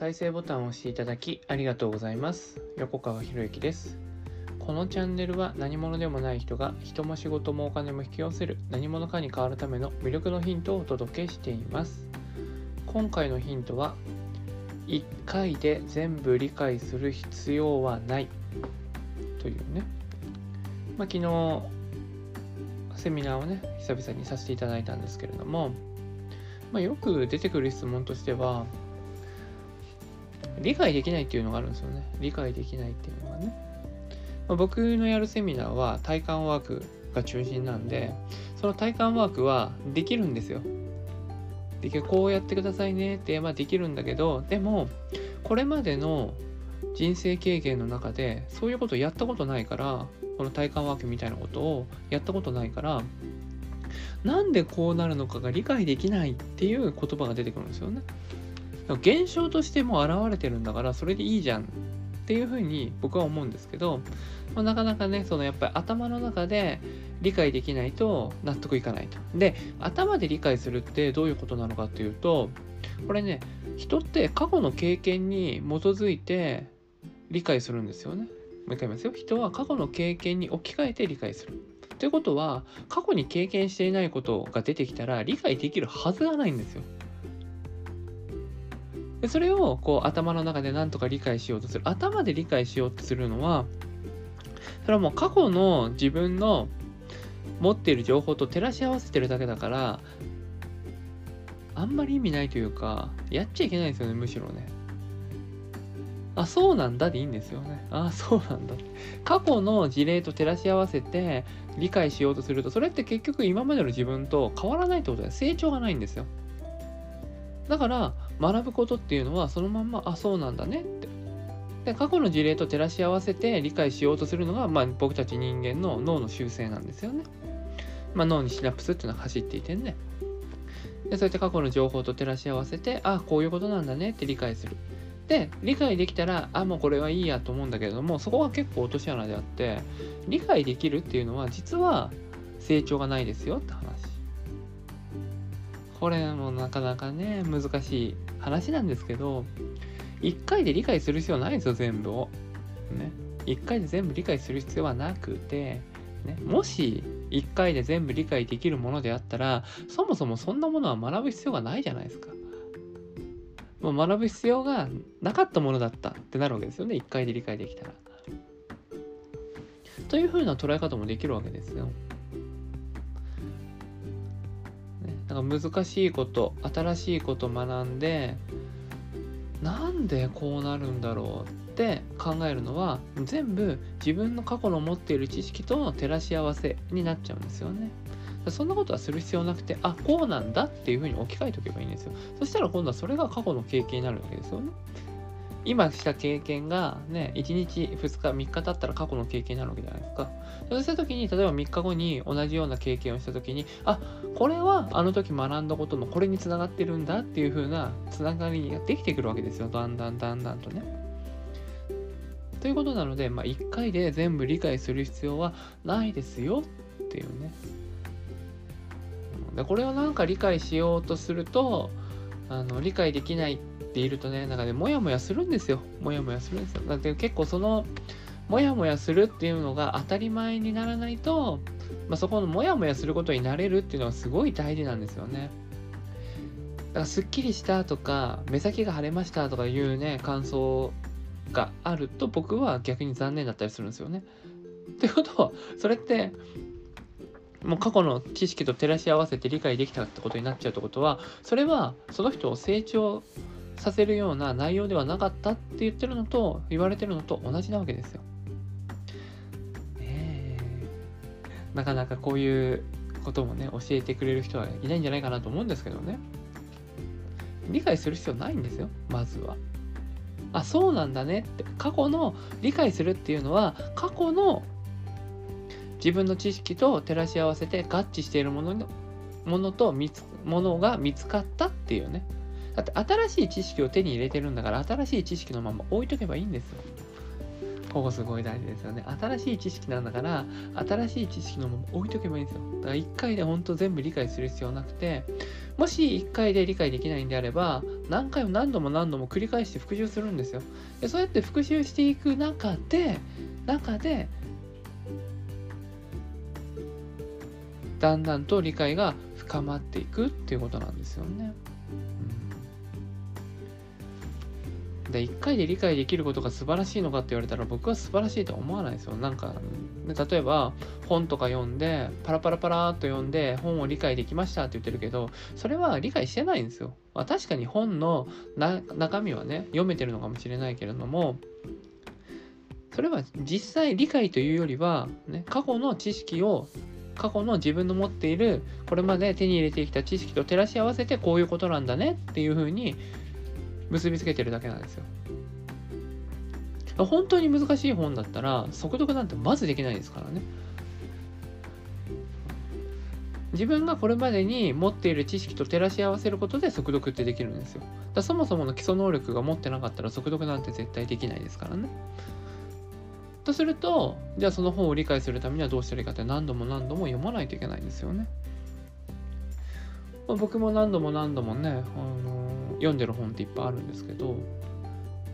再生ボタンを押していただきありがとうございます。横川博之です。このチャンネルは何者でもない人が人も仕事もお金も引き寄せる何者かに変わるための魅力のヒントをお届けしています。今回のヒントは1回で全部理解する必要はないというね、昨日セミナーを久々にさせていただいたんですけれども、よく出てくる質問としては理解できないっていうのがあるんですよね。理解できないっていうのがね、僕のやるセミナーは体感ワークが中心なんで、その体感ワークはできるんですよ。こうやってくださいねって、できるんだけど、でもこれまでの人生経験の中でそういうことをやったことないから、この体感ワークみたいなことをやったことないから、なんでこうなるのかが理解できないっていう言葉が出てくるんですよね。現象としても現れてるんだからそれでいいじゃんっていうふうに僕は思うんですけど、なかなかね、やっぱり頭の中で理解できないと納得いかないと。で、頭で理解するってどういうことなのかっていうと、これね、人って過去の経験に基づいて理解するんですよね。もう一回言いますよ。人は過去の経験に置き換えて理解する。ということは、過去に経験していないことが出てきたら理解できるはずがないんですよ。でそれを頭の中で何とか理解しようとする。頭で理解しようとするのは、それはもう過去の自分の持っている情報と照らし合わせてるだけだから、あんまり意味ないというか、やっちゃいけないですよね。むしろね、あ、そうなんだでいいんですよね。あ、そうなんだ。過去の事例と照らし合わせて理解しようとすると、それって結局今までの自分と変わらないってことで、成長がないんですよ。だから学ぶことっていうのはそのまんま、あ、そうなんだねって、で過去の事例と照らし合わせて理解しようとするのが、僕たち人間の脳の習性なんですよね。脳にシナプスっていうのが走っていてね。でそうやって過去の情報と照らし合わせて、あ、こういうことなんだねって理解する。で理解できたら、あ、もうこれはいいやと思うんだけれども、そこが結構落とし穴であって、理解できるっていうのは実は成長がないですよって話。これもなかなかね、難しい話なんですけど、1回で理解する必要ないんですよ、全部を。1回で全部理解する必要はなくて、もし1回で全部理解できるものであったら、そもそもそんなものは学ぶ必要がないじゃないですか。もう学ぶ必要がなかったものだったってなるわけですよね、1回で理解できたら。というふうな捉え方もできるわけですよ。難しいこと、新しいことを学んで、なんでこうなるんだろうって考えるのは、全部自分の過去の持っている知識との照らし合わせになっちゃうんですよね。そんなことはする必要なくて、あ、こうなんだっていうふうに置き換えておけばいいんですよ。そしたら今度はそれが過去の経験になるわけですよね。今した経験が1日2日3日経ったら過去の経験になるわけじゃないですか。そうした時に、例えば3日後に同じような経験をした時に、あ、これはあの時学んだことのこれにつながってるんだっていう風なつながりができてくるわけですよ、だんだんだんだんとね。ということなので、1回で全部理解する必要はないですよっていうね。でこれを理解しようとすると、理解できないっているとモヤモヤするんですよ。だって結構そのモヤモヤするっていうのが当たり前にならないと、そこのモヤモヤすることに慣れるっていうのはすごい大事なんですよね。だからすっきりしたとか、目先が晴れましたとかいう感想があると、僕は逆に残念だったりするんですよね。ってことは、それってもう過去の知識と照らし合わせて理解できたってことになっちゃうってことは、それはその人を成長させるような内容ではなかったって言ってるのと、言われてるのと同じなわけですよ。なかなかこういうことも教えてくれる人はいないんじゃないかなと思うんですけどね。理解する必要ないんですよ、まずは。あ、そうなんだねって、過去の理解するっていうのは、過去の自分の知識と照らし合わせて合致しているものが見つかったっていうね。だって新しい知識を手に入れてるんだから、新しい知識のまま置いとけばいいんですよ。ここすごい大事ですよね。新しい知識なんだから新しい知識のまま置いとけばいいんですよ。だから1回で本当全部理解する必要なくて、もし1回で理解できないんであれば何回も何度も何度も繰り返して復習するんですよ。でそうやって復習していく中でだんだんと理解が深まっていくっていうことなんですよね。で1回で理解できることが素晴らしいのかって言われたら僕は素晴らしいとは思わないですよ。なんか例えば本とか読んでパラっと読んで本を理解できましたって言ってるけど、それは理解してないんですよ。まあ、確かに本の中身はね読めてるのかもしれないけれども、それは実際理解というよりは、ね、過去の知識を過去の自分の持っているこれまで手に入れてきた知識と照らし合わせてこういうことなんだねっていうふうに結びつけてるだけなんですよ。本当に難しい本だったら速読なんてまずできないですからね。自分がこれまでに持っている知識と照らし合わせることで速読ってできるんですよ。だそもそもの基礎能力が持ってなかったら速読なんて絶対できないですからね。とすると、じゃあその本を理解するためにはどうしたらいいかって何度も何度も読まないといけないんですよね。まあ、僕も何度もね読んでる本っていっぱいあるんですけど、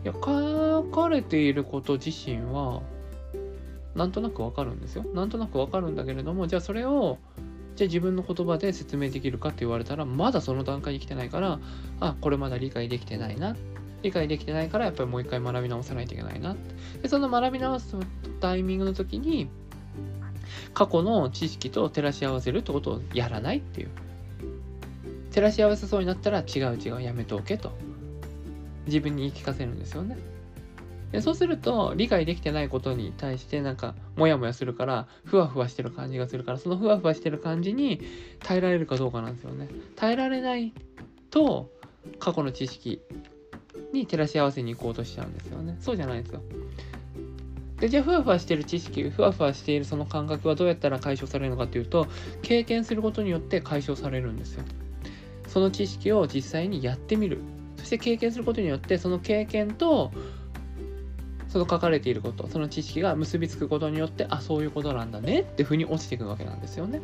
いや書かれていること自身はなんとなくわかるんですよ。なんとなくわかるんだけれども、じゃあそれを自分の言葉で説明できるかって言われたらまだその段階に来てないから、あこれまだ理解できてないからやっぱりもう一回学び直さないといけないな。でその学び直すタイミングの時に過去の知識と照らし合わせるってことをやらないっていう、照らし合わせそうになったら違うやめておけと自分に言い聞かせるんですよね。でそうすると理解できてないことに対してなんかモヤモヤするからふわふわしてる感じがするから、そのふわふわしてる感じに耐えられるかどうかなんですよね。耐えられないと過去の知識に照らし合わせに行こうとしちゃうんですよね。そうじゃないんですよ。でじゃあふわふわしている知識、ふわふわしているその感覚はどうやったら解消されるのかというと、経験することによって解消されるんですよ。その知識を実際にやってみる、そして経験することによってその経験とその書かれていること、その知識が結びつくことによって、あそういうことなんだねっていうふうに落ちていくわけなんですよね。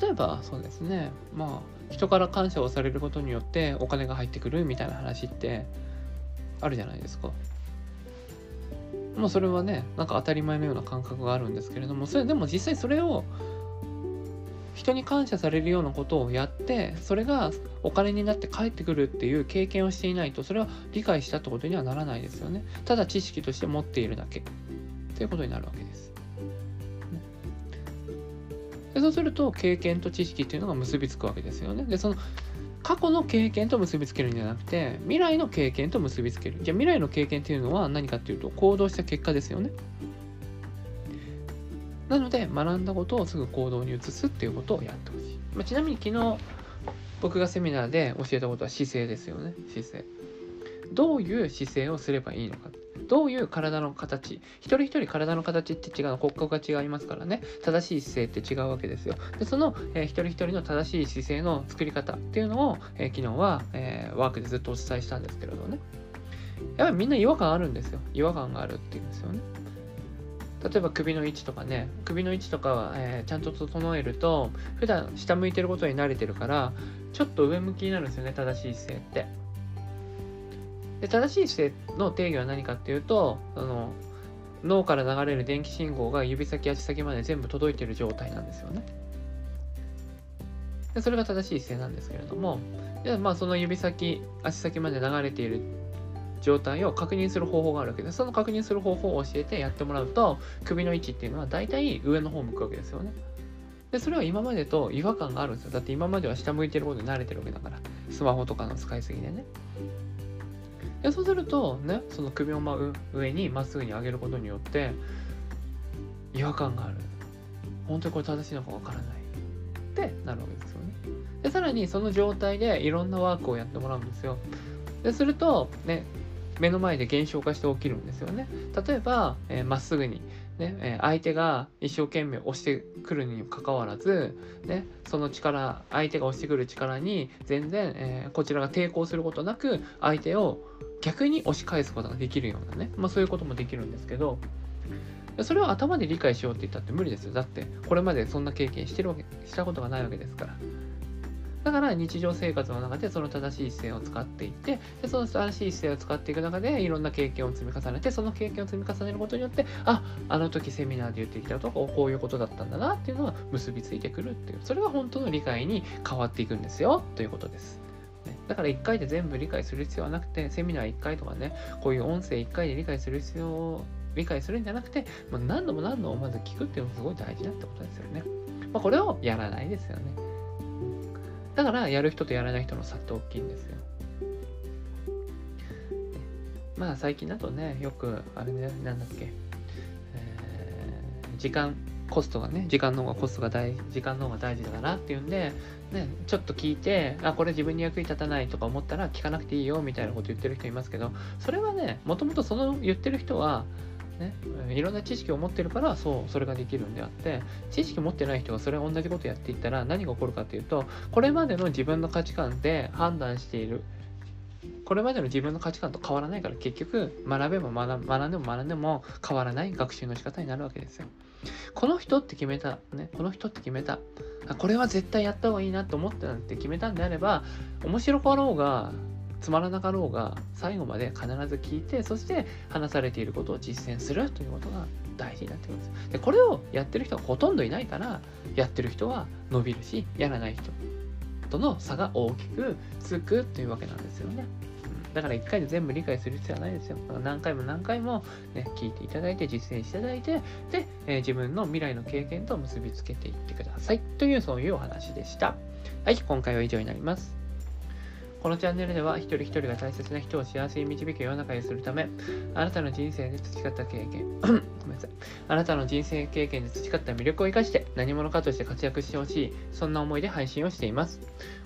例えばそうですね、まあ人から感謝をされることによってお金が入ってくるみたいな話ってあるじゃないですか。もうそれはねなんか当たり前のような感覚があるんですけれども、それでも実際それを人に感謝されるようなことをやって、それがお金になって返ってくるっていう経験をしていないと、それは理解したってことにはならないですよね。ただ知識として持っているだけということになるわけです。でそうすると経験と知識っていうのが結びつくわけですよね。でその過去の経験と結びつけるんじゃなくて未来の経験と結びつける。じゃあ未来の経験っていうのは何かっていうと行動した結果ですよね。なので学んだことをすぐ行動に移すっていうことをやってほしい。まあ、ちなみに昨日僕がセミナーで教えたことは姿勢ですよね。姿勢、どういう姿勢をすればいいのか、どういう体の形、一人一人体の形って違う、骨格が違いますからね。正しい姿勢って違うわけですよ。でその、一人一人の正しい姿勢の作り方っていうのを、昨日は、ワークでずっとお伝えしたんですけれどね、やっぱりみんな違和感あるんですよ。違和感があるっていうんですよね。例えば首の位置とかね、首の位置とかは、ちゃんと整えると、普段下向いてることに慣れてるからちょっと上向きになるんですよね、正しい姿勢って。で正しい姿勢の定義は何かっていうと、あの脳から流れる電気信号が指先足先まで全部届いてる状態なんですよね。でそれが正しい姿勢なんですけれども、で、まあ、その指先足先まで流れている状態を確認する方法があるわけです。その確認する方法を教えてやってもらうと、首の位置っていうのはだいたい上の方向くわけですよね。でそれは今までと違和感があるんですよ。だって今までは下向いてることに慣れてるわけだから、スマホとかの使いすぎでね。でそうするとね、その首を上にまっすぐに上げることによって違和感がある、本当にこれ正しいのかわからないってなるわけですよね。でさらにその状態でいろんなワークをやってもらうんですよ。でするとね、目の前で現象化して起きるんですよね。例えばまっすぐにね、相手が一生懸命押してくるにもかかわらず、ね、その力、相手が押してくる力に全然、こちらが抵抗することなく相手を逆に押し返すことができるようなね、そういうこともできるんですけど、それを頭で理解しようって言ったって無理ですよ。だってこれまでそんな経験したことがないわけですから。だから日常生活の中でその正しい姿勢を使っていって、でその正しい姿勢を使っていく中でいろんな経験を積み重ねて、その経験を積み重ねることによって、あの時セミナーで言ってきたことがこういうことだったんだなっていうのが結びついてくるっていう、それが本当の理解に変わっていくんですよということです。だから1回で全部理解する必要はなくて、セミナー1回とかね、こういう音声1回で理解するんじゃなくて、何度も何度もまず聞くっていうのがすごい大事だってことですよね。これをやらないですよね。だからやる人とやらない人の差って大きいんですよ。最近だとね、よくあれね、時間の方がコストが時間の方が大事だからっていうんで、ね、ちょっと聞いて、これ自分に役に立たないとか思ったら聞かなくていいよみたいなこと言ってる人いますけど、それはね、もともとその言ってる人はね、いろんな知識を持ってるからそれができるんであって、知識持ってない人がそれ同じことやっていったら何が起こるかというと、これまでの自分の価値観で判断している、これまでの自分の価値観と変わらないから、結局学んでも変わらない学習の仕方になるわけですよ。この人って決めた、ね、これは絶対やった方がいいなと思ってなんて決めたんであれば、面白かろうがつまらなかろうが最後まで必ず聞いて、そして話されていることを実践するということが大事になってくるんです。でこれをやってる人がほとんどいないから、やってる人は伸びるし、やらない人との差が大きくつくというわけなんですよね。だから1回で全部理解する必要はないですよ。何回も何回も、ね、聞いていただいて、実践していただいて、で、自分の未来の経験と結びつけていってくださいという、そういうお話でした。はい、今回は以上になります。このチャンネルでは一人一人が大切な人を幸せに導く世の中にするため、あなたの人生で培った経験、あなたの人生経験で培った魅力を生かして何者かとして活躍してほしい、そんな思いで配信をしています。